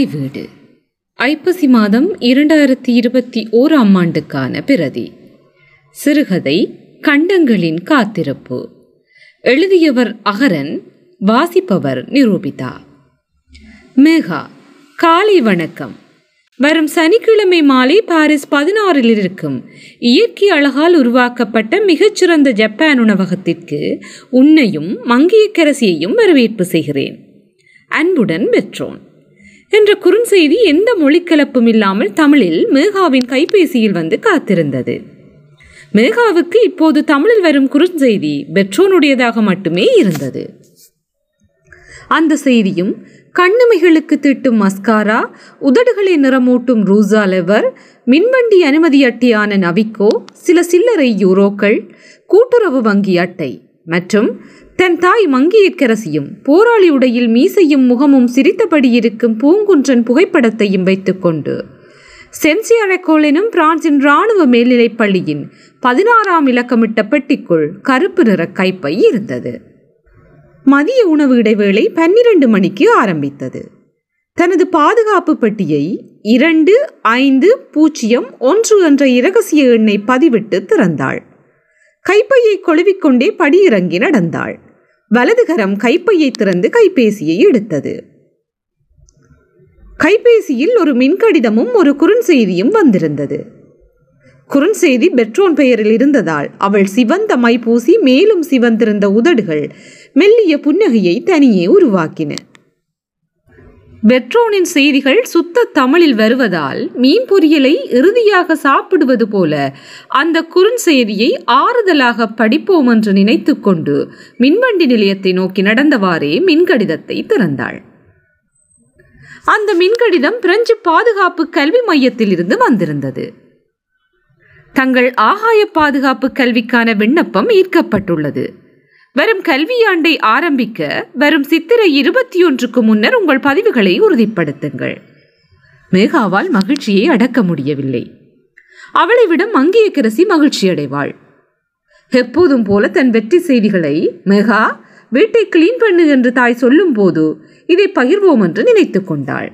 தாய் வீடு ஐப்பசி மாதம் 2021 ஆண்டுக்கான பிரதி. சிறுகதை கண்டங்களின் காத்திருப்பு. எழுதியவர் அகரன், வாசிப்பவர் நிரூபிதா. மேகா. காலை வணக்கம். வரும் சனிக்கிழமை மாலை பாரிஸ் 16 இருக்கும் இயற்கை அழகால் உருவாக்கப்பட்ட மிகச்சிறந்த ஜப்பான் உணவகத்திற்கு உன்னையும் மங்கிய கரசியையும் வரவேற்பு செய்கிறேன். அன்புடன் பெட்ரோன் என்ற குறுஞ்செய்தி எந்த மொழிக்கலப்பும் இல்லாமல் தமிழில் மேகாவின் கைபேசியில் வந்து காத்திருந்தது. மேகாவுக்கு இப்போது தமிழில் வரும் குறுஞ்செய்தி பெட்ரோனுடையதாக மட்டுமே இருந்தது. அந்த செய்தியும் கண்ணுமைகளுக்கு திட்டும் மஸ்காரா, உதடுகளை நிறமூட்டும் ரூசா லெவர், மின்வண்டி அனுமதி அட்டையான நவிக்கோ, சில சில்லறை யூரோக்கள், கூட்டுறவு வங்கி அட்டை மற்றும் தன் தாய் மங்கிய கரசியும் போராளி உடையில் மீசையும் முகமும் சிரித்தபடி இருக்கும் பூங்குன்றன் புகைப்படத்தையும் வைத்துக்கொண்டு சென்சியரேகோல் எனும் பிரான்சின் இராணுவ மேல்நிலைப் பள்ளியின் 16 இலக்கமிட்ட பெட்டிக்குள் கருப்பு நிற கைப்பை இருந்தது. மதிய உணவு இடைவேளை 12 ஆரம்பித்தது. தனது பாதுகாப்பு பெட்டியை 2501 என்ற இரகசிய எண்ணை பதிவிட்டு திறந்தாள். கைப்பையை கொழுவிக்கொண்டே படியிறங்கி நடந்தாள். வலதுகரம் கைப்பையை திறந்து கைபேசியை எடுத்தது. கைபேசியில் ஒரு மின்கடிதமும் ஒரு குறுஞ்செய்தியும் வந்திருந்தது. குறுஞ்செய்தி பெட்ரோன் பெயரில் இருந்ததால் அவள் சிவந்த மைப்பூசி மேலும் சிவந்திருந்த உதடுகள் மெல்லிய புன்னகையை தனியே உருவாக்கின. பெட்ரோனின் செய்திகள் சுத்த தமிழில் வருவதால் மீன் பொரியலை இறுதியாக சாப்பிடுவது போல அந்த குறுஞ்செய்தியை ஆறுதலாக படிப்போம் என்று நினைத்து கொண்டு மின்வண்டி நிலையத்தை நோக்கி நடந்தவாறே மின்கடிதத்தை திறந்தாள். அந்த மின்கடிதம் பிரெஞ்சு பாதுகாப்பு கல்வி மையத்தில் இருந்து வந்திருந்தது. தங்கள் ஆகாய பாதுகாப்பு கல்விக்கான விண்ணப்பம் ஈர்க்கப்பட்டுள்ளது. வரும் கல்வியாண்டை ஆரம்பிக்க வரும் சித்திரை 21 முன்னர் உங்கள் பதிவுகளை உறுதிப்படுத்துங்கள். மேகாவால் மகிழ்ச்சியை அடக்க முடியவில்லை. அவளை விட மங்கிய கரசி மகிழ்ச்சி அடைவாள். எப்போதும் போல தன் வெற்றி செய்திகளை மேகா வீட்டை கிளீன் பண்ணு என்று தாய் சொல்லும் போது இதை பகிர்வோம் என்று நினைத்து கொண்டாள்.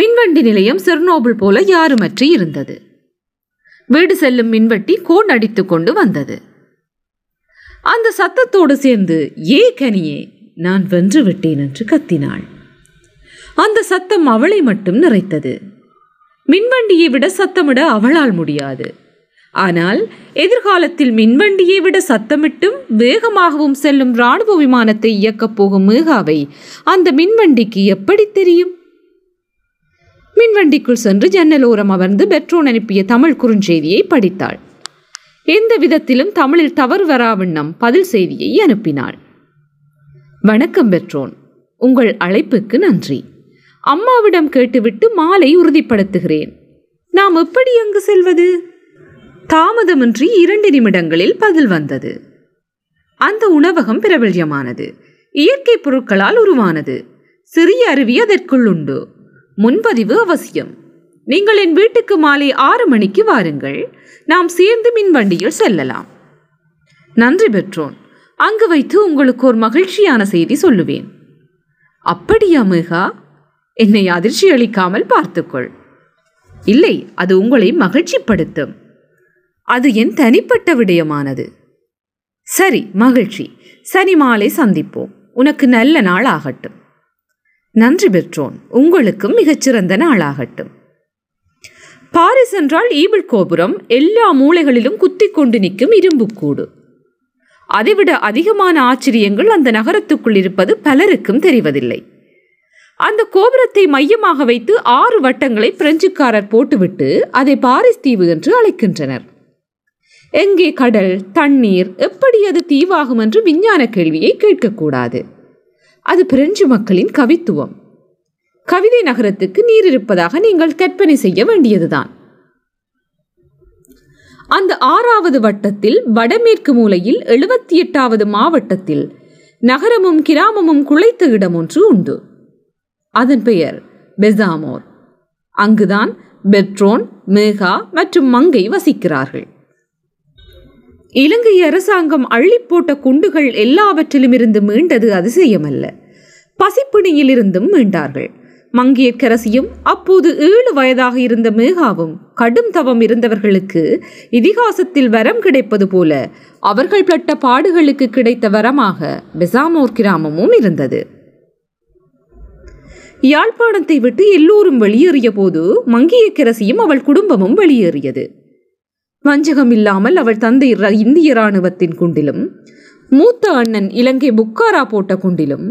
மின்வண்டி நிலையம் செர்னோபிள் போல யாருமற்றி இருந்தது. வீடு செல்லும் மின்வெட்டி கோன் அடித்து கொண்டு வந்தது. அந்த சத்தத்தோடு சேர்ந்து ஏ கனியே நான் வென்று விட்டேன் என்று கத்தினாள். அந்த சத்தம் அவளை மட்டும் நிறைத்தது. மின்வண்டியை விட சத்தமிட அவளால் முடியாது. ஆனால் எதிர்காலத்தில் மின்வண்டியை விட சத்தமிட்டும் வேகமாகவும் செல்லும் இராணுவ விமானத்தை இயக்கப் போகும் மேகாவை அந்த மின்வண்டிக்கு எப்படி தெரியும்? மின்வண்டிக்குள் சென்று ஜன்னலோரம் அமர்ந்து பெட்ரோன் அனுப்பிய தமிழ் குறுஞ்செய்தியை படித்தாள். எந்த விதத்திலும் தமிழில் தவறு வராவிண்ணம் பதில் செய்தியை அனுப்பினாள். வணக்கம் பெட்ரோன், உங்கள் அழைப்புக்கு நன்றி. அம்மாவிடம் கேட்டுவிட்டு மாலை உறுதிப்படுத்துகிறேன். நாம் எப்படி அங்கு செல்வது? தாமதமின்றி 2 பதில் வந்தது. அந்த உணவகம் பிரபல்யமானது. இயற்கை பொருட்களால் உருவானது. சிறிய அருவி அதற்குள் உண்டு. முன்பதிவு அவசியம். நீங்கள் என் வீட்டுக்கு மாலை 6 வாருங்கள். நாம் சேர்ந்து மின்வண்டியில் செல்லலாம். நன்றி பெட்ரோன். அங்கு வைத்து உங்களுக்கு ஒரு மகிழ்ச்சியான செய்தி சொல்லுவேன். அப்படியா மேகா? என்னை அதிர்ச்சி அளிக்காமல் பார்த்துக்கொள். இல்லை, அது உங்களை மகிழ்ச்சிப்படுத்தும். அது என் தனிப்பட்ட விடயமானது. சரி, மகிழ்ச்சி. சனி மாலை சந்திப்போம். உனக்கு நல்ல நாள் ஆகட்டும். நன்றி பெட்ரோன், உங்களுக்கும் மிகச்சிறந்த நாளாகட்டும். பாரிஸ் என்றால் ஈபிள் கோபுரம், எல்லா மூலைகளிலும் குத்தி கொண்டு நிற்கும் இரும்புக்கூடு. அதைவிட அதிகமான ஆச்சரியங்கள் அந்த நகரத்துக்குள் இருப்பது பலருக்கும் தெரிவதில்லை. அந்த கோபுரத்தை மையமாக வைத்து 6 வட்டங்களை பிரெஞ்சுக்காரர் போட்டுவிட்டு அதை பாரிஸ் தீவு என்று அழைக்கின்றனர். எங்கே கடல், தண்ணீர், எப்படி அது தீவாகும் என்று விஞ்ஞான கேள்வியை கேட்கக்கூடாது. அது பிரெஞ்சு மக்களின் கவித்துவம். கவிதை நகரத்துக்கு நீர் இருப்பதாக நீங்கள் கற்பனை செய்ய வேண்டியதுதான். அந்த 6வது வட்டத்தில் வடமேற்கு மூலையில் 78வது மாவட்டத்தில் நகரமும் கிராமமும் குளைத்த இடம் ஒன்று உண்டு. அதன் பெயர் பெசாமோர். அங்குதான் பெட்ரோன், மேகா மற்றும் மங்கை வசிக்கிறார்கள். இலங்கை அரசாங்கம் அள்ளி போட்ட குண்டுகள் எல்லாவற்றிலும் இருந்து மீண்டது அதிசயமல்ல. பசிப்பிணியிலிருந்தும் மீண்டார்கள். மங்கிய கரசியும் அப்போது 7 வயதாக இருந்த மேகாவும் கடும் தவம் இருந்தவர்களுக்கு இதிகாசத்தில் வரம் கிடைப்பது போல அவர்கள் பட்ட பாடுகளுக்கு கிடைத்த வரமாக பெசாமோர் கிராமமும் இருந்தது. யாழ்ப்பாணத்தை விட்டு எல்லோரும் வெளியேறிய போது மங்கிய கரசியும் அவள் குடும்பமும் வெளியேறியது. வஞ்சகம் இல்லாமல் அவள் தந்தை இந்திய இராணுவத்தின் குண்டிலும், மூத்த அண்ணன் இலங்கை புக்காரா போட்ட குண்டிலும்,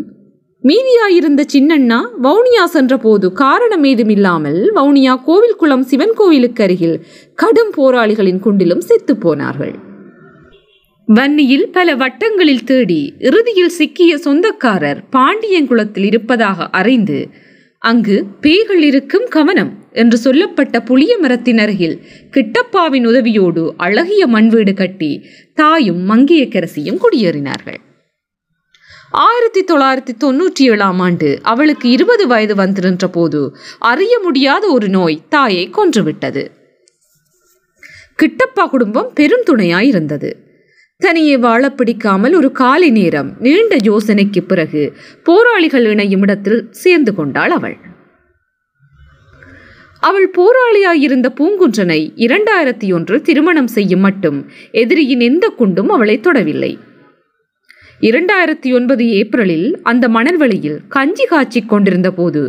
மீதியாயிருந்த சின்னண்ணா வவுனியா சென்ற போது காரணம் ஏதும் இல்லாமல் வவுனியா கோவில் குளம் சிவன் கோவிலுக்கு அருகில் கடும் போராளிகளின் குண்டிலும் செத்து போனார்கள். வன்னியில் பல வட்டங்களில் தேடி இறுதியில் சிக்கிய சொந்தக்காரர் பாண்டியங்குளத்தில் இருப்பதாக அறிந்து அங்கு பேய்கள் இருக்கும் கவனம் என்று சொல்லப்பட்ட புளிய மரத்தின் அருகில் கிட்டப்பாவின் உதவியோடு அழகிய மண் வீடு கட்டி தாயும் மங்கிய கரசியும் குடியேறினார்கள். 1997 ஆண்டு அவளுக்கு 20 வயது வந்திருந்த போது அறிய முடியாத ஒரு நோய் தாயை கொன்றுவிட்டது. கிட்டப்பா குடும்பம் பெரும் துணையாயிருந்தது. தனியே வாழ பிடிக்காமல் ஒரு காலை நேரம் நீண்ட யோசனைக்கு பிறகு போராளிகள் இணையும் இடத்தில் சேர்ந்து கொண்டாள் அவள். அவள் போராளியாயிருந்த பூங்குன்றனை 2001 திருமணம் செய்யும் மட்டும் எதிரியின் எந்த குண்டும் அவளை தொடவில்லை. 2009 ஏப்ரலில் அந்த மணல்வெளியில் கஞ்சி காய்ச்சிக் கொண்டிருந்த போது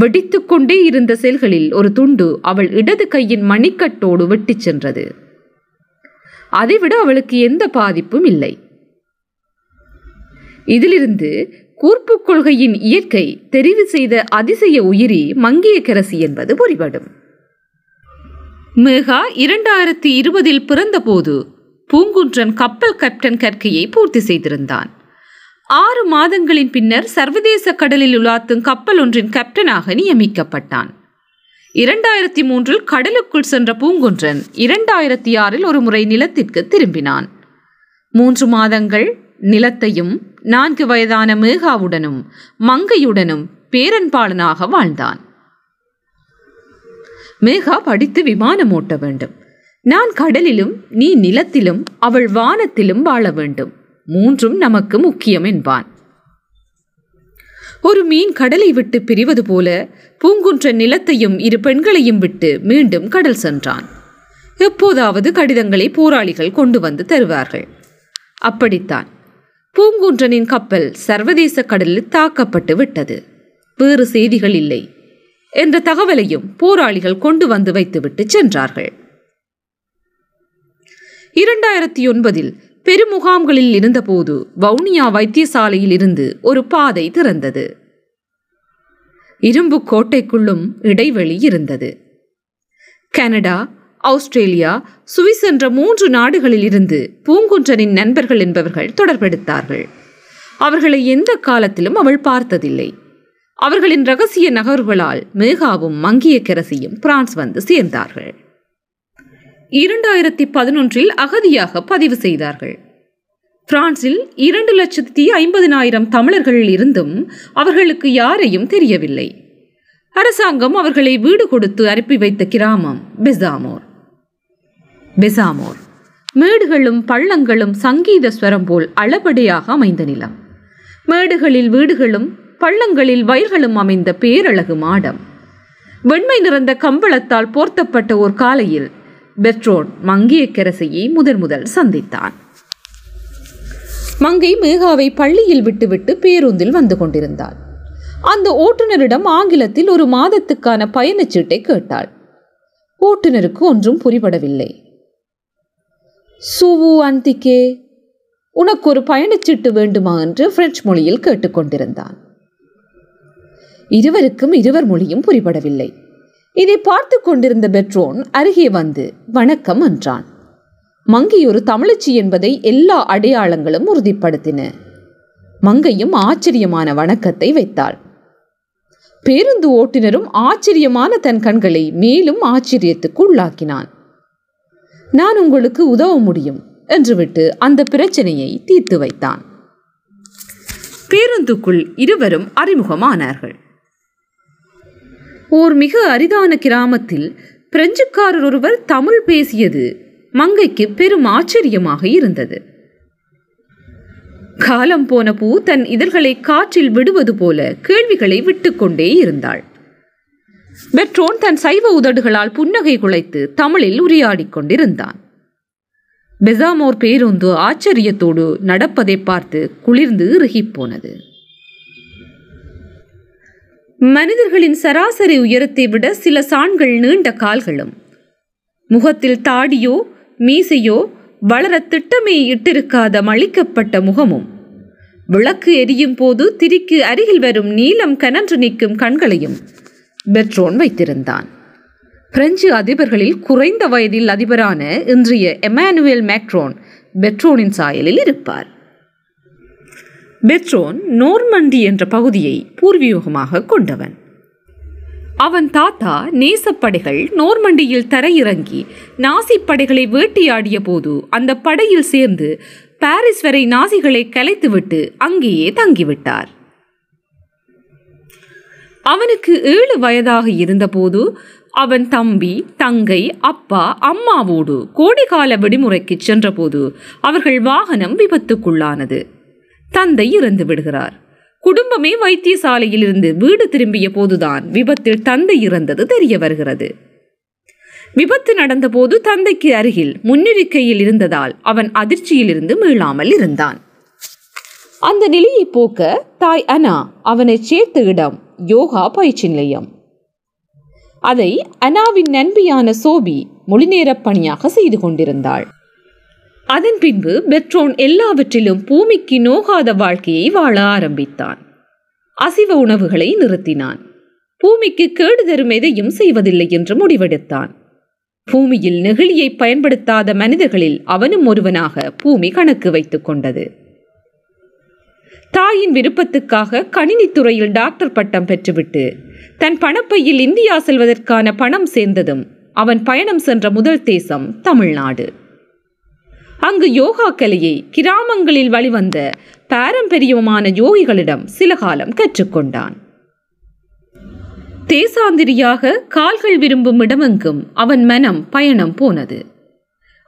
வெடித்து கொண்டே இருந்த செல்களில் ஒரு துண்டு அவள் இடது கையின் மணிக்கட்டோடு வெட்டி சென்றது. அதைவிட அவளுக்கு எந்த பாதிப்பும் இல்லை. இதிலிருந்து கூர்ப்பு கொள்கையின் இயற்கை தெரிவு செய்த அதிசய உயிரி மங்கிய கரசி என்பது புரிபடும். மேகா 2020 பிறந்த போது பூங்குன்றன் கப்பல் கேப்டன் கற்கையை பூர்த்தி செய்திருந்தான். 6 மாதங்களின் பின்னர் சர்வதேச கடலில் உலாத்தும் கப்பல் ஒன்றின் கேப்டனாக நியமிக்கப்பட்டான். 2003 கடலுக்குள் சென்ற பூங்குன்றன் 2006 ஒரு முறை நிலத்திற்கு திரும்பினான். 3 மாதங்கள் நிலத்தையும் 4 வயதான மேகாவுடனும் மங்கையுடனும் பேரன்பாளனாக வாழ்ந்தான். மேகா படித்து விமானம் ஓட்ட வேண்டும். நான் கடலிலும் நீ நிலத்திலும் அவள் வானத்திலும் வாழ வேண்டும். 3ம் நமக்கு முக்கியம் என்பான். ஒரு மீன் கடலை விட்டு பிரிவது போல பூங்குன்ற நிலத்தையும் 2 பெண்களையும் விட்டு மீண்டும் கடல் சென்றான். எப்போதாவது கடிதங்களை போராளிகள் கொண்டு வந்து தருவார்கள். அப்படித்தான் பூங்குன்றனின் கப்பல் சர்வதேச கடலில் தாக்கப்பட்டு விட்டது, வேறு செய்திகள் இல்லை என்ற தகவலையும் போராளிகள் கொண்டு வந்து வைத்துவிட்டு சென்றார்கள். 2009 பெருமுகாம்களில் இருந்தபோது வவுனியா வைத்தியசாலையில் இருந்து ஒரு பாதை திறந்தது. இரும்பு கோட்டைக்குள்ளும் இடைவெளி இருந்தது. கனடா, ஆஸ்திரேலியா, சுவிஸ் என்ற 3 நாடுகளில் இருந்து பூங்குன்றனின் நண்பர்கள் என்பவர்கள் தொடர்பெடுத்தார்கள். அவர்களை எந்த காலத்திலும் அவள் பார்த்ததில்லை. அவர்களின் ரகசிய நகர்வுகளால் மேகாவும் மங்கிய கரசியும் பிரான்ஸ் வந்து சேர்ந்தார்கள். 2011 அகதியாக பதிவு செய்தார்கள். பிரான்சில் 2,50,000 தமிழர்கள் இருந்தும் அவர்களுக்கு யாரையும் தெரியவில்லை. அரசாங்கம் அவர்களை வீடு கொடுத்து அனுப்பி வைத்த கிராமம் பெசாமோர். மேடுகளும் பள்ளங்களும் சங்கீத ஸ்வரம் போல் அளபடியாக அமைந்த நிலம். மேடுகளில் வீடுகளும் பள்ளங்களில் வயல்களும் அமைந்த பேரழகு மாடம். வெண்மை நிறந்த கம்பளத்தால் போர்த்தப்பட்ட ஒரு காலையில் பெட்ரோன் மங்கிய கரசியை முதல் சந்தித்தான். மங்கை மேகாவை பள்ளியில் விட்டுவிட்டு பேருந்தில் வந்து கொண்டிருந்தாள். அந்த ஓட்டுநரிடம் ஆங்கிலத்தில் ஒரு மாதத்துக்கான பயணச்சீட்டை கேட்டாள். ஓட்டுநருக்கு ஒன்றும் புரிபடவில்லை. சுவு அந்திகே, உனக்கு ஒரு பயணச்சீட்டு வேண்டுமா என்று பிரெஞ்சு மொழியில் கேட்டுக்கொண்டிருந்தான். இருவருக்கும் இருவர் மொழியும் புரிபடவில்லை. இதை பார்த்து கொண்டிருந்த பெட்ரோன் அருகே வந்து வணக்கம் என்றான். மங்கை ஒரு தமிழச்சி என்பதை எல்லா அடையாளங்களும் உறுதிப்படுத்தின. மங்கையும் ஆச்சரியமான வணக்கத்தை வைத்தாள். பேருந்து ஓட்டுநரும் ஆச்சரியமான தன் கண்களை மேலும் ஆச்சரியத்துக்கு உள்ளாக்கினான். நான் உங்களுக்கு உதவ முடியும் என்றுவிட்டு அந்த பிரச்சனையை தீர்த்து வைத்தான். பேருந்துக்குள் இருவரும் அறிமுகமானார்கள். ஓர் மிக அரிதான கிராமத்தில் பிரெஞ்சுக்காரர் ஒருவர் தமிழ் பேசியது மங்கைக்கு பெரும் ஆச்சரியமாக இருந்தது. காலம் போன பூ தன் இதழ்களை காற்றில் விடுவது போல கேள்விகளை விட்டுக்கொண்டே இருந்தாள். பெட்ரோன் தன் சைவ உதடுகளால் புன்னகை குலைத்து தமிழில் உரையாடிக் கொண்டிருந்தான். பெசாமோர் பேருந்து ஆச்சரியத்தோடு நடப்பதை பார்த்து குளிர்ந்து இறுகிப்போனது. மனிதர்களின் சராசரி உயரத்தை விட சில சாண்கள் நீண்ட கால்களும் முகத்தில் தாடியோ மீசையோ வளர திட்டமே இட்டிருக்காத மளிக்கப்பட்ட முகமும் விளக்கு எரியும் போது திரிக்கு அருகில் வரும் நீலம் கனன்று நிற்கும் கண்களையும் பெட்ரோன் வைத்திருந்தான். பிரெஞ்சு அதிபர்களில் குறைந்த வயதில் அதிபரான இன்றைய எமானுவேல் மேக்ரோன் பெட்ரோனின் சாயலில் இருப்பார். பெட்ரோன் நோர்மண்டி என்ற பகுதியை பூர்வீகமாக கொண்டவன். அவன் தாத்தா நேசப்படைகள் நோர்மண்டியில் தரையிறங்கி நாசி படைகளை வேட்டையாடிய போது அந்த படையில் சேர்ந்து பாரிஸ் வரை நாசிகளை கலைத்துவிட்டு அங்கேயே தங்கிவிட்டார். அவனுக்கு 7 வயதாக இருந்தபோது அவன் தம்பி, தங்கை, அப்பா, அம்மாவோடு கோடைகால விடுமுறைக்கு சென்றபோது அவர்கள் வாகனம் விபத்துக்குள்ளானது. தந்தை இறந்து விடுகிறார். குடும்பமே வைத்தியசாலையில் இருந்து வீடு திரும்பிய போதுதான் விபத்தில் தந்தை இறந்தது தெரிய வருகிறது. விபத்து நடந்தபோது தந்தைக்கு அருகில் முன்னெச்சரிக்கையில் இருந்ததால் அவன் அதிர்ச்சியிலிருந்து மீளாமல் இருந்தான். அந்த நிலையை போக்க தாய் அனா அவனை சேர்த்த இடம் யோகா பயிற்சி நிலையம். அதை அனாவின் நண்பியான சோபி மொழிநேர பணியாக செய்து கொண்டிருந்தாள். அதன் பின்பு பெட்ரோன் எல்லாவற்றிலும் பூமிக்கு நோகாத வாழ்க்கையை வாழ ஆரம்பித்தான். அசைவ உணவுகளை நிறுத்தினான். பூமிக்கு கேடு தரும் எதையும் செய்வதில்லை என்று முடிவெடுத்தான். பூமியில் நெகிழியை பயன்படுத்தாத மனிதர்களில் அவனும் ஒருவனாக பூமி கணக்கு வைத்துக் கொண்டது. தாயின் விருப்பத்துக்காக கணினித்துறையில் டாக்டர் பட்டம் பெற்றுவிட்டு தன் பணப்பையில் இந்தியா செல்வதற்கான பணம் சேர்ந்ததும் அவன் பயணம் சென்ற முதல் தேசம் தமிழ்நாடு. அங்கு யோகா கலையை கிராமங்களில் வழிவந்த பாரம்பரியமான யோகிகளிடம் சில காலம் கற்றுக்கொண்டான். தேசாந்திரியாக கால்கள் விரும்பும் இடமெங்கும் அவன் மனம் பயணம் போனது.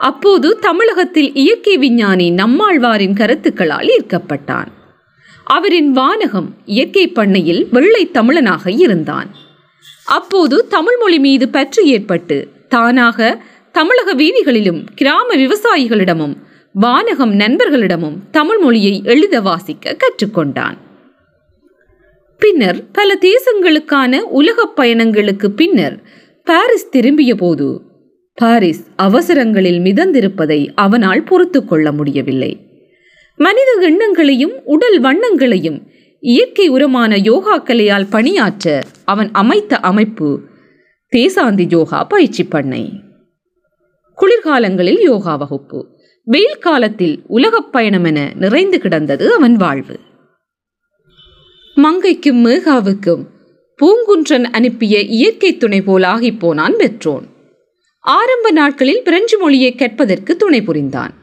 அப்போது தமிழகத்தில் இயற்கை விஞ்ஞானி நம்மாழ்வாரின் கருத்துக்களால் ஈர்க்கப்பட்டான். அவரின் வானகம் இயற்கை பண்ணையில் வெள்ளை தமிழனாக இருந்தான். அப்போது தமிழ் மொழி மீது பற்று ஏற்பட்டு தானாக தமிழக வீதிகளிலும் கிராம விவசாயிகளிடமும் வானகம் நண்பர்களிடமும் தமிழ் மொழியை எளித வாசிக்க கற்றுக்கொண்டான். பின்னர் பல தேசங்களுக்கான உலக பயணங்களுக்கு பின்னர் பாரிஸ் திரும்பிய போது பாரிஸ் அவசரங்களில் மிதந்திருப்பதை அவனால் பொறுத்து கொள்ள முடியவில்லை. மனித எண்ணங்களையும் உடல் வண்ணங்களையும் இயற்கை உரமான யோகா கலையால் பணியாற்ற அவன் அமைத்த அமைப்பு தேசாந்தி யோகா பயிற்சி பண்ணை. குளிர்காலங்களில் யோகா வகுப்பு, வெயில் காலத்தில் உலகப் பயணம் என நிறைந்து கிடந்தது அவன் வாழ்வு. மங்கைக்கும் மேகாவுக்கும் பூங்குன்றன் அனுப்பிய இயற்கை துணை போல் ஆகிப்போனான் பெட்ரோன். ஆரம்ப நாட்களில் பிரெஞ்சு மொழியை கற்பதற்கு துணை புரிந்தான்.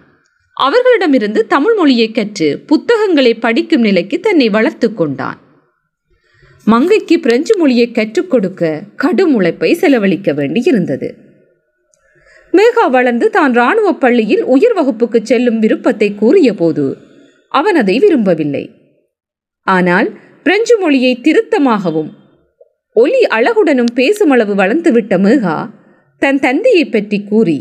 அவர்களிடமிருந்து தமிழ் மொழியை கற்று புத்தகங்களை படிக்கும் நிலைக்கு தன்னை வளர்த்து கொண்டான். மங்கைக்கு பிரெஞ்சு மொழியை கற்றுக் கொடுக்க கடும் உழைப்பை செலவழிக்க வேண்டியிருந்தது. மேகா வளர்ந்து தான் இராணுவ பள்ளியில் உயர் வகுப்புக்கு செல்லும் விருப்பத்தை கூறிய போது அவன் அதை விரும்பவில்லை. ஆனால் பிரெஞ்சு மொழியை திருத்தமாகவும் ஒலி அழகுடனும் பேசுமளவு வளர்ந்துவிட்ட மேகா தன் தந்தையை பற்றி கூறி,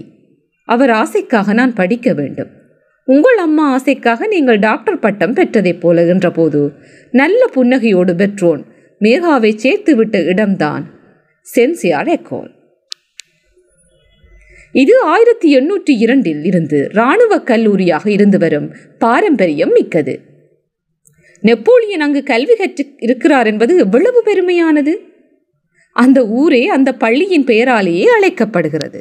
அவர் ஆசைக்காக நான் படிக்க வேண்டும், உங்கள் அம்மா ஆசைக்காக நீங்கள் டாக்டர் பட்டம் பெற்றதைப் போல என்றபோது நல்ல புன்னகையோடு பெட்ரோன் மேகாவை சேர்த்துவிட்ட இடம்தான் சென்சியார் எக்கோல். இது 1802 இருந்து இராணுவ கல்லூரியாக இருந்து வரும் பாரம்பரியம் மிக்கது. நெப்போலியன் அங்கு கல்வி கற்று இருக்கிறார் என்பது எவ்வளவு பெருமையானது! அந்த ஊரே அந்த பள்ளியின் பெயராலேயே அழைக்கப்படுகிறது.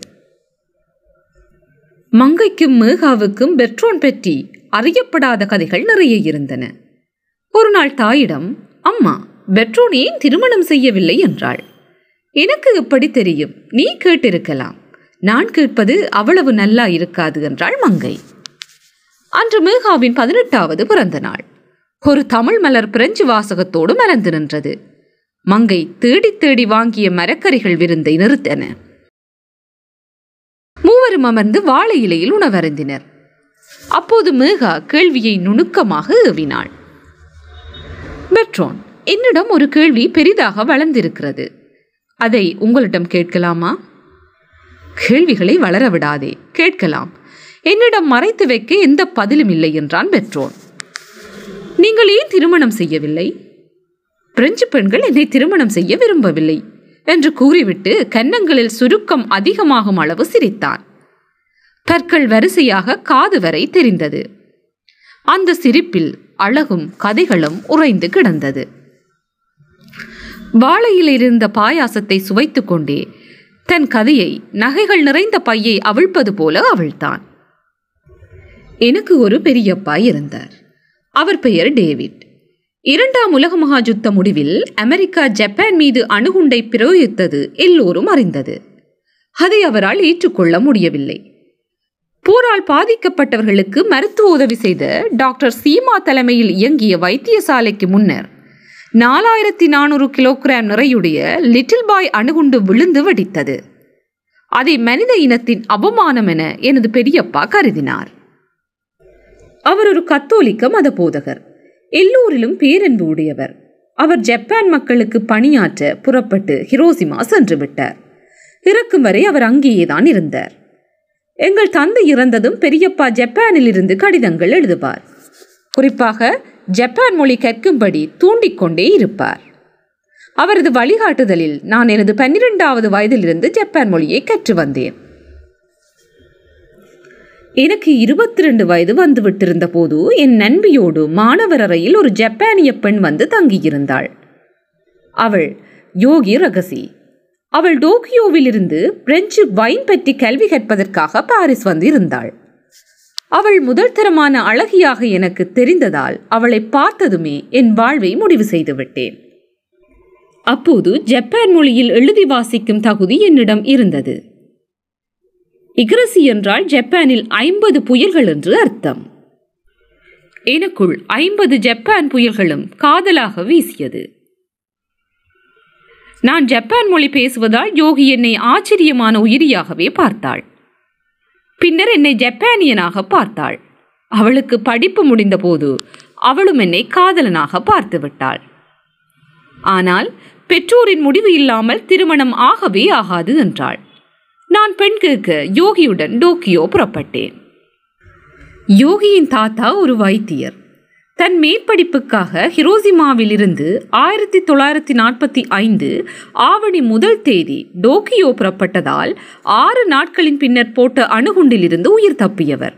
மங்கைக்கும் மேகாவுக்கும் பெட்ரோன் பற்றி அறியப்படாத கதைகள் நிறைய இருந்தன. ஒரு நாள் தாயிடம், அம்மா, பெட்ரோன் ஏன் திருமணம் செய்யவில்லை என்றாள். எனக்கு எப்படி தெரியும்? நீ கேட்டிருக்கலாம். நான் கேட்பது அவ்வளவு நல்லா இருக்காது என்றாள் மங்கை. அன்று மேகாவின் 18வது பிறந்த நாள். ஒரு தமிழ் மலர் பிரெஞ்சு வாசகத்தோடு மலர்ந்து நின்றது. மங்கை தேடி தேடி வாங்கிய மரக்கறிகள் விருந்தை நிறுத்தன. மூவரும் அமர்ந்து வாழை இலையில் உணவருந்தினர். அப்போது மேகா கேள்வியை நுணுக்கமாக ஏவினாள். பெட்ரோன், என்னிடம் ஒரு கேள்வி பெரிதாக வளர்ந்திருக்கிறது. அதை உங்களிடம் கேட்கலாமா? கேள்விகளை வளரவிடாதே, கேட்கலாம். என்னிடம் மறைத்து வைக்க எந்த பதிலும் இல்லை என்றான் பெட்ரோன். நீங்கள் ஏன் திருமணம் செய்யவில்லை? பிரெஞ்சு பெண்கள் என்னை திருமணம் செய்ய விரும்பவில்லை என்று கூறிவிட்டு கன்னங்களில் சுருக்கம் அதிகமாகும் அளவு சிரித்தான். கற்கள் வரிசையாக காது வரை தெரிந்தது. அந்த சிரிப்பில் அழகும் கதைகளும் உறைந்து கிடந்தது. வாழையிலிருந்த பாயாசத்தை சுவைத்து கொண்டே தன் கதையை நகைகள் நிறைந்த பையை அவிழ்ப்பது போல அவிழ்த்தான். எனக்கு ஒரு பெரியப்பா இருந்தார். அவர் பெயர் டேவிட். 2ஆம் உலக மகாயுத்த முடிவில் அமெரிக்கா ஜப்பான் மீது அணுகுண்டை பிரயோகித்தது எல்லோரும் அறிந்தது. அதை அவரால் ஏற்றுக்கொள்ள முடியவில்லை. போரால் பாதிக்கப்பட்டவர்களுக்கு மருத்துவ உதவி செய்த டாக்டர் சீமா தலைமையில் இயங்கிய வைத்தியசாலைக்கு முன்னர் 4400 கிலோகிராம் நிறையுடைய லிட்டில் பாய் அணுகுண்டு விழுந்து வெடித்தது. அதை மனித இனத்தின் அவமானம் என எனது பெரியப்பா கருதினார். அவர் ஒரு கத்தோலிக்க மத போதகர், எல்லோரிலும் பேரன்பு உடையவர். அவர் ஜப்பான் மக்களுக்கு பணியாற்ற புறப்பட்டு ஹிரோஷிமா சென்று விட்டார். இறக்கும் வரை அவர் அங்கேயேதான் இருந்தார். எங்கள் தந்தை இறந்ததும் பெரியப்பா ஜப்பானில் இருந்து கடிதங்கள் எழுதுவார். குறிப்பாக ஜப்பான் மொழி கற்கும்படி தூண்டிக்கொண்டே இருப்பார். அவரது வழிகாட்டுதலில் நான் எனது 12வது வயதிலிருந்து ஜப்பான் மொழியை கற்று வந்தேன். எனக்கு 22 வயது வந்துவிட்டிருந்த போது என் நண்பியோடு மாணவர் அறையில் ஒரு ஜப்பானிய பெண் வந்து தங்கியிருந்தாள். அவள் யோகி ரகசி. அவள் டோக்கியோவிலிருந்து பிரெஞ்சு வைன் பற்றி கல்வி கற்பதற்காக பாரிஸ் வந்து இருந்தாள். அவள் முதல் தரமான அழகியாக எனக்கு தெரிந்ததால் அவளை பார்த்ததுமே என் வாழ்வை முடிவு செய்து விட்டேன். அப்போது ஜப்பான் மொழியில் எழுதி வாசிக்கும் தகுதி என்னிடம் இருந்தது. இகரசி என்றால் ஜப்பானில் 50 புயல்கள் என்று அர்த்தம். எனக்குள் 50 ஜப்பான் புயல்களும் காதலாக வீசியது. நான் ஜப்பான் மொழி பேசுவதால் யோகி என்னை ஆச்சரியமான உயிரியாகவே பார்த்தாள். பின்னர் என்னை ஜப்பானியனாக பார்த்தாள். அவளுக்கு படிப்பு முடிந்த போது அவளும் என்னை காதலனாக பார்த்து விட்டாள். ஆனால் பெற்றோரின் முடிவு இல்லாமல் திருமணம் ஆகவே ஆகாது என்றாள். நான் பெண் கேட்க யோகியுடன் டோக்கியோ புறப்பட்டேன். யோகியின் தாத்தா ஒரு வைத்தியர். தன் மேற்படிப்புக்காக ஹிரோஷிமாவில் இருந்து 1945 ஆவணி 1 தேதி டோக்கியோ புறப்பட்டதால் 6 நாட்களின் பின்னர் போட்ட அணுகுண்டிலிருந்து உயிர் தப்பியவர்.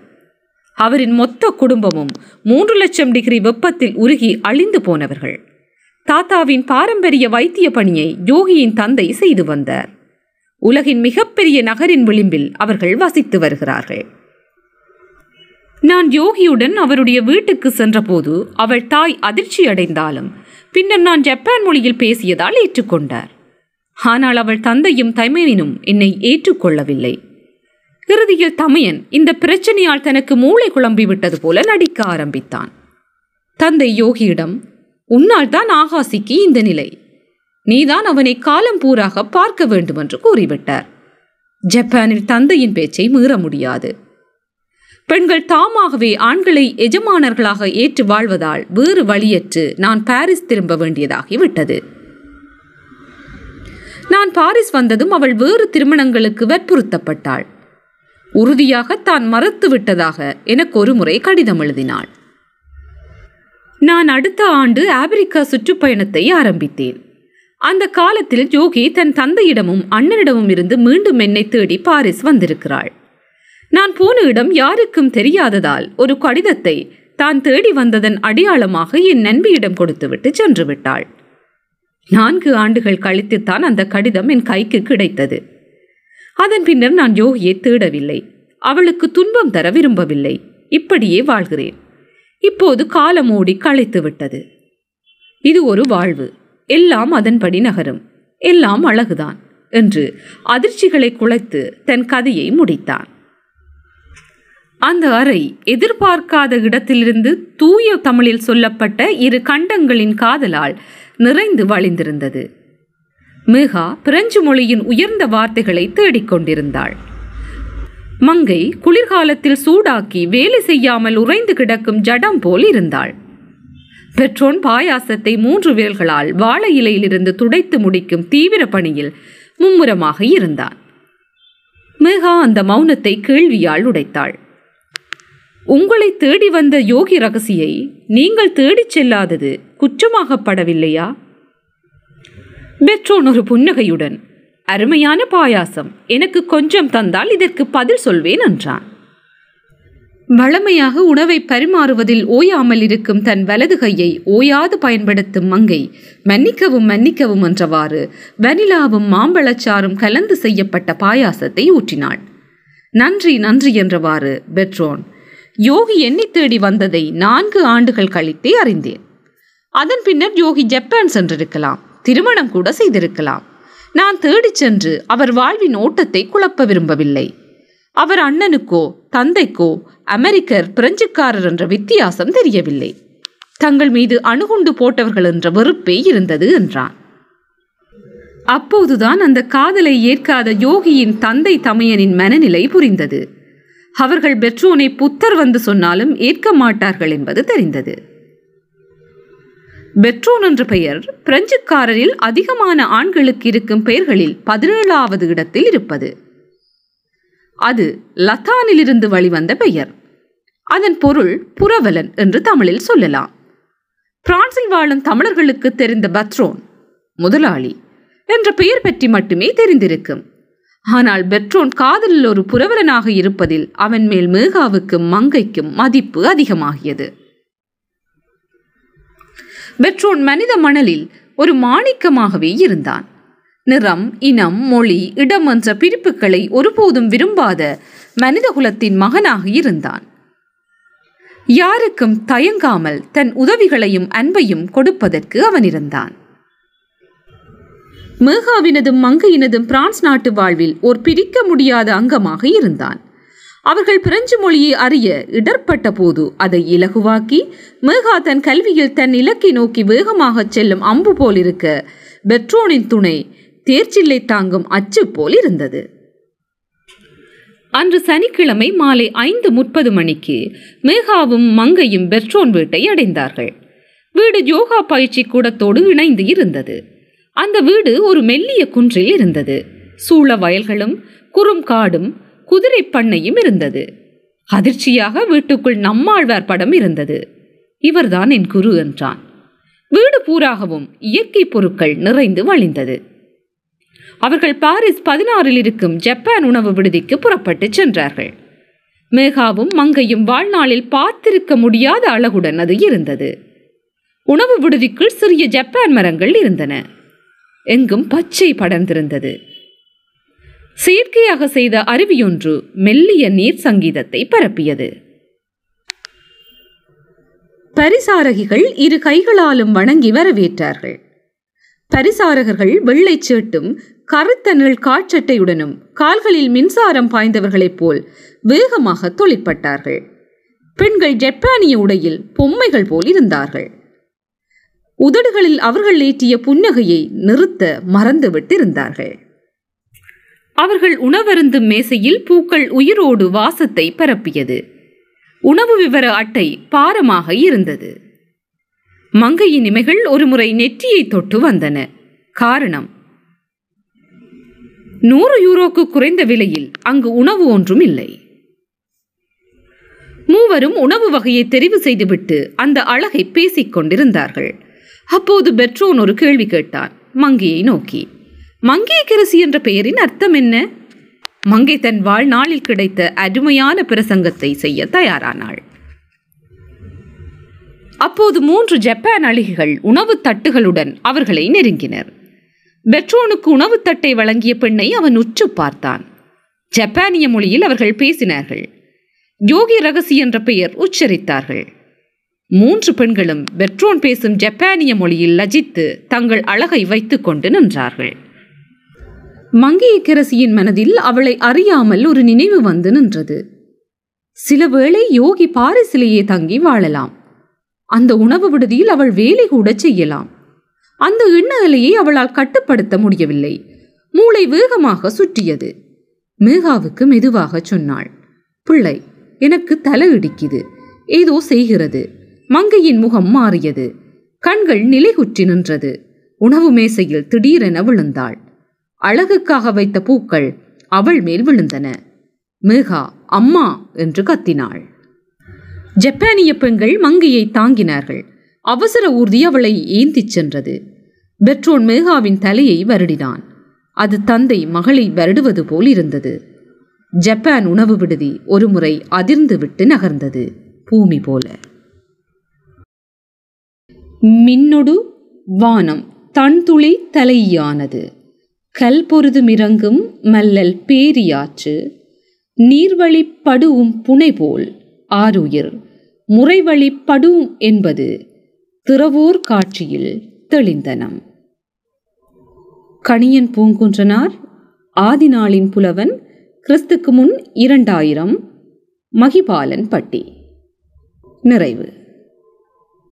அவரின் மொத்த குடும்பமும் 3 லட்சம் டிகிரி வெப்பத்தில் உருகி அழிந்து போனவர்கள். தாத்தாவின் பாரம்பரிய வைத்திய பணியை யோகியின் தந்தை செய்து வந்தார். உலகின் மிகப்பெரிய நகரின் விளிம்பில் அவர்கள் வசித்து வருகிறார்கள். நான் யோகியுடன் அவருடைய வீட்டுக்கு சென்றபோது அவள் தாய் அதிர்ச்சி அடைந்தாலும் பின்னர் நான் ஜப்பான் மொழியில் பேசியதால் ஏற்றுக்கொண்டார். ஆனால் அவள் தந்தையும் தமையனும் என்னை ஏற்றுக்கொள்ளவில்லை. இறுதியில் தமையன் இந்த பிரச்சனையால் தனக்கு மூளை குழம்பி விட்டது போல நடிக்க ஆரம்பித்தான். தந்தை யோகியிடம், உன்னால் தான் ஆகாசிக்கு இந்த நிலை, நீதான் அவனை காலம் பூராக பார்க்க வேண்டும் என்று கூறிவிட்டார். ஜப்பானில் தந்தையின் பேச்சை மீற முடியாது. பெண்கள் தாமாகவே ஆண்களை எஜமானர்களாக ஏற்று வாழ்வதால் வேறு வழியற்று நான் பாரிஸ் திரும்ப வேண்டியதாகிவிட்டது. நான் பாரிஸ் வந்ததும் அவள் வேறு திருமணங்களுக்கு வற்புறுத்தப்பட்டாள். உறுதியாக தான் மறுத்துவிட்டதாக எனக்கு ஒரு முறை கடிதம் எழுதினாள். நான் அடுத்த ஆண்டு ஆப்பிரிக்கா சுற்றுப்பயணத்தை ஆரம்பித்தேன். அந்த காலத்தில் யோகி தன் தந்தையிடமும் அண்ணனிடமும் இருந்து மீண்டும் என்னை தேடி பாரிஸ் வந்திருக்கிறாள். நான் போன இடம் யாருக்கும் தெரியாததால் ஒரு கடிதத்தை தான் தேடி வந்ததன் அடையாளமாக என் நண்பியிடம் கொடுத்துவிட்டு சென்று விட்டாள். 4 ஆண்டுகள் கழித்துத்தான் அந்த கடிதம் என் கைக்கு கிடைத்தது. அதன் பின்னர் நான் யோகியை தேடவில்லை. அவளுக்கு துன்பம் தர விரும்பவில்லை. இப்படியே வாழ்கிறேன். இப்போது காலம் ஓடி களைத்து விட்டது. இது ஒரு வாழ்வு, எல்லாம் அதன்படி நகரும், எல்லாம் அழகுதான் என்று அதிர்ச்சிகளை குலைத்து தன் கதையை முடித்தான். அந்த அறை எதிர்பார்க்காத இடத்திலிருந்து தூய தமிழில் சொல்லப்பட்ட 2 கண்டங்களின் காதலால் நிறைந்து வழிந்திருந்தது. மேகா பிரெஞ்சு மொழியின் உயர்ந்த வார்த்தைகளை தேடிக்கொண்டிருந்தாள். மங்கை குளிர்காலத்தில் சூடாக்கி வேலை செய்யாமல் உறைந்து கிடக்கும் ஜடம் போல் இருந்தாள். பெட்ரோன் பாயாசத்தை 3 விரல்களால் வாழை இலையிலிருந்து துடைத்து முடிக்கும் தீவிர பணியில் மும்முரமாக இருந்தான். மேகா அந்த மௌனத்தை கேள்வியால் உடைத்தாள். உங்களை தேடி வந்த யோகி ரகசியை நீங்கள் தேடிச் செல்லாதது குற்றமாகப்படவில்லையா? பெட்ரோன் ஒரு புன்னகையுடன், அருமையான பாயாசம், எனக்கு கொஞ்சம் தந்தால் இதற்கு பதில் சொல்வேன் என்றான். வளமையாக உணவை பரிமாறுவதில் ஓயாமல் இருக்கும் தன் வலது கையை ஓயாது பயன்படுத்தும் மங்கை, மன்னிக்கவும் மன்னிக்கவும் என்றவாறு வனிலாவும் மாம்பழச்சாரும் கலந்து செய்யப்பட்ட பாயாசத்தை ஊற்றினாள். நன்றி நன்றி என்றவாறு பெட்ரோன், யோகி என்னை தேடி வந்ததை 4 ஆண்டுகள் கழித்தே அறிந்தேன். அதன் பின்னர் யோகி ஜப்பான் சென்றிருக்கலாம், திருமணம் கூட செய்திருக்கலாம். நான் தேடிச் சென்று அவர் வாழ்வின் ஓட்டத்தை குழப்ப விரும்பவில்லை. அவர் அண்ணனுக்கோ தந்தைக்கோ அமெரிக்கர் பிரெஞ்சுக்காரர் என்ற வித்தியாசம் தெரியவில்லை. தங்கள் மீது அணுகுண்டு போட்டவர்கள் என்ற வெறுப்பே இருந்தது என்றான். அப்போதுதான் அந்த காதலை ஏற்காத யோகியின் தந்தை தமையனின் மனநிலை புரிந்தது. அவர்கள் பெட்ரோனை புத்தர் வந்து சொன்னாலும் ஏற்க மாட்டார்கள் என்பது தெரிந்தது. பெட்ரோன் என்ற பெயர் பிரெஞ்சுக்காரரில் அதிகமான ஆண்களுக்கு இருக்கும் பெயர்களில் 17வது இடத்தில் இருப்பது. அது லத்தானிலிருந்து வழிவந்த பெயர். அதன் பொருள் புரவலன் என்று தமிழில் சொல்லலாம். பிரான்சில் வாழும் தமிழர்களுக்கு தெரிந்த பெட்ரோன் முதலாளி என்ற பெயர் பற்றி மட்டுமே தெரிந்திருக்கும். ஆனால் பெட்ரோன் காதலில் ஒரு புரவலனாக இருப்பதில் அவன் மேல் மேகாவுக்கும் மங்கைக்கும் மதிப்பு அதிகமாகியது. பெட்ரோன் மனித மணலில் ஒரு மாணிக்கமாகவே இருந்தான். நிறம், இனம், மொழி, இடம் என்ற பிரிப்புகளை ஒருபோதும் விரும்பாத மனிதகுலத்தின் மகனாக இருந்தான். யாருக்கும் தயங்காமல் தன் உதவிகளையும் அன்பையும் கொடுப்பதற்கு அவன் இருந்தான். மேகாவினதும் மங்கையினதும் பிரான்ஸ் நாட்டு வாழ்வில் ஒரு பிரிக்க முடியாத அங்கமாக இருந்தான். அவர்கள் பிரெஞ்சு மொழியை அறிய இடர்பட்ட போது அதை இலகுவாக்கி மேகா தன் கல்வியில் தன் இலக்கை நோக்கி வேகமாக செல்லும் அம்பு போலிருக்க பெட்ரோனின் துணை தேர்ச்சில்லை தாங்கும் அச்சு போல் இருந்தது. அன்று சனிக்கிழமை மாலை 5:30 மணிக்கு மேகாவும் மங்கையும் பெட்ரோன் வீட்டை அடைந்தார்கள். வீடு யோகா பயிற்சி கூடத்தோடு இணைந்து இருந்தது. அந்த வீடு ஒரு மெல்லிய குன்றில் இருந்தது. சூள வயல்களும் குறும் காடும் குதிரை பண்ணையும் இருந்தது. அதிர்ச்சியாக வீட்டுக்குள் நம்மாழ்வார் படம் இருந்தது. இவர்தான் என் குரு என்றான். வீடு பூராகவும் இயற்கை பொருட்கள் நிறைந்து வழிந்தது. அவர்கள் பாரிஸ் 16 இருக்கும் ஜப்பான் உணவு விடுதிக்கு புறப்பட்டு சென்றார்கள். மேகாவும் மங்கையும் வாழ்நாளில் பார்த்திருக்க முடியாத அழகுடன் அது இருந்தது. உணவு விடுதிக்குள் சிறிய ஜப்பான் மரங்கள் இருந்தன. எங்கும் பச்சை படர்ந்திருந்தது. செயற்கையாக செய்த அருவியொன்று மெல்லிய நீர் சங்கீதத்தை பரப்பியது. பரிசாரகிகள் இரு கைகளாலும் வணங்கி வரவேற்றார்கள். பரிசாரகர்கள் வெள்ளை சேட்டும் கருத்த நிழல் காட்சட்டையுடனும் கால்களில் மின்சாரம் பாய்ந்தவர்களைப் போல் வேகமாக தொழிற்பட்டார்கள். பெண்கள் ஜப்பானிய உடையில் பொம்மைகள் போல் இருந்தார்கள். உதடுகளில் அவர்கள் ஏற்றிய புன்னகையை நிறுத்த மறந்துவிட்டிருந்தார்கள். அவர்கள் உணவருந்தும் மேசையில் பூக்கள் உயிரோடு வாசத்தை பரப்பியது. உணவு விவர அட்டை பாரமாக இருந்தது. மங்கையின் இமைகள் ஒருமுறை நெற்றியை தொட்டு வந்தன. காரணம், 100 யூரோக்கு குறைந்த விலையில் அங்கு உணவு ஒன்றும் இல்லை. மூவரும் உணவு வகையை தெரிவு செய்துவிட்டு அந்த அழகை பேசிக் கொண்டிருந்தார்கள். அப்போது பெட்ரோன் ஒரு கேள்வி கேட்டான் மங்கையை நோக்கி. மங்கிய கரசி என்ற பெயரின் அர்த்தம் என்ன? மங்கை தன் வாழ்நாளில் கிடைத்த அருமையான பிரசங்கத்தை செய்ய தயாரானாள். அப்போது 3 ஜப்பான் அழகிகள் உணவு தட்டுகளுடன் அவர்களை நெருங்கினர். பெட்ரோனுக்கு உணவு தட்டை வழங்கிய பெண்ணை அவன் உற்று பார்த்தான். ஜப்பானிய மொழியில் அவர்கள் பேசினார்கள். யோகி ரகசி என்ற பெயர் உச்சரித்தார்கள். 3 பெண்களும் பெட்ரோன் பேசும் ஜப்பானிய மொழியில் லஜித்து தங்கள் அழகை வைத்துக் கொண்டு நின்றார்கள். மங்கிய கரசியின் மனதில் அவளை அறியாமல் ஒரு நினைவு வந்து நின்றது. சிலவேளை யோகி பாரிசிலேயே தங்கி வாழலாம். அந்த உணவு விடுதியில் அவள் வேலை கூட செய்யலாம். அந்த எண்ணலையை அவளால் கட்டுப்படுத்த முடியவில்லை. மூளை வேகமாக சுற்றியது. மேகாவுக்கு மெதுவாக சொன்னாள், பிள்ளை எனக்கு தலை இடிக்குது, ஏதோ செய்கிறது. மங்கையின் முகம் மாறியது. கண்கள் நிலைகுற்றி நின்றது. உணவு மேசையில் திடீரென விழுந்தாள். அழகுக்காக வைத்த பூக்கள் அவள் மேல் விழுந்தன. மேகா அம்மா என்று கத்தினாள். ஜப்பானிய பெண்கள் மங்கையை தாங்கினார்கள். அவசர ஊர்தி அவளை ஏந்திச் சென்றது. பெட்ரோன் மேகாவின் தலையை வருடினான். அது தந்தை மகளை வருடுவது போல் இருந்தது. ஜப்பான் உணவு விடுதி ஒருமுறை அதிர்ந்து விட்டு நகர்ந்தது பூமி போல. மின்னொடு வானம் தன்துளி தலையானது. கல் பொருது மிரங்கும் மல்லல் பேரியாற்று நீர்வழி படுவும் புனைபோல் ஆருயிர் முறைவழி படும் என்பது திறவோர் காட்சியில் தெளிந்தனம். கணியன் பூங்குன்றனார், ஆதிநாளின் புலவன், கிறிஸ்துக்கு முன் 2000, மகிபாலன் பட்டி. நிறைவு.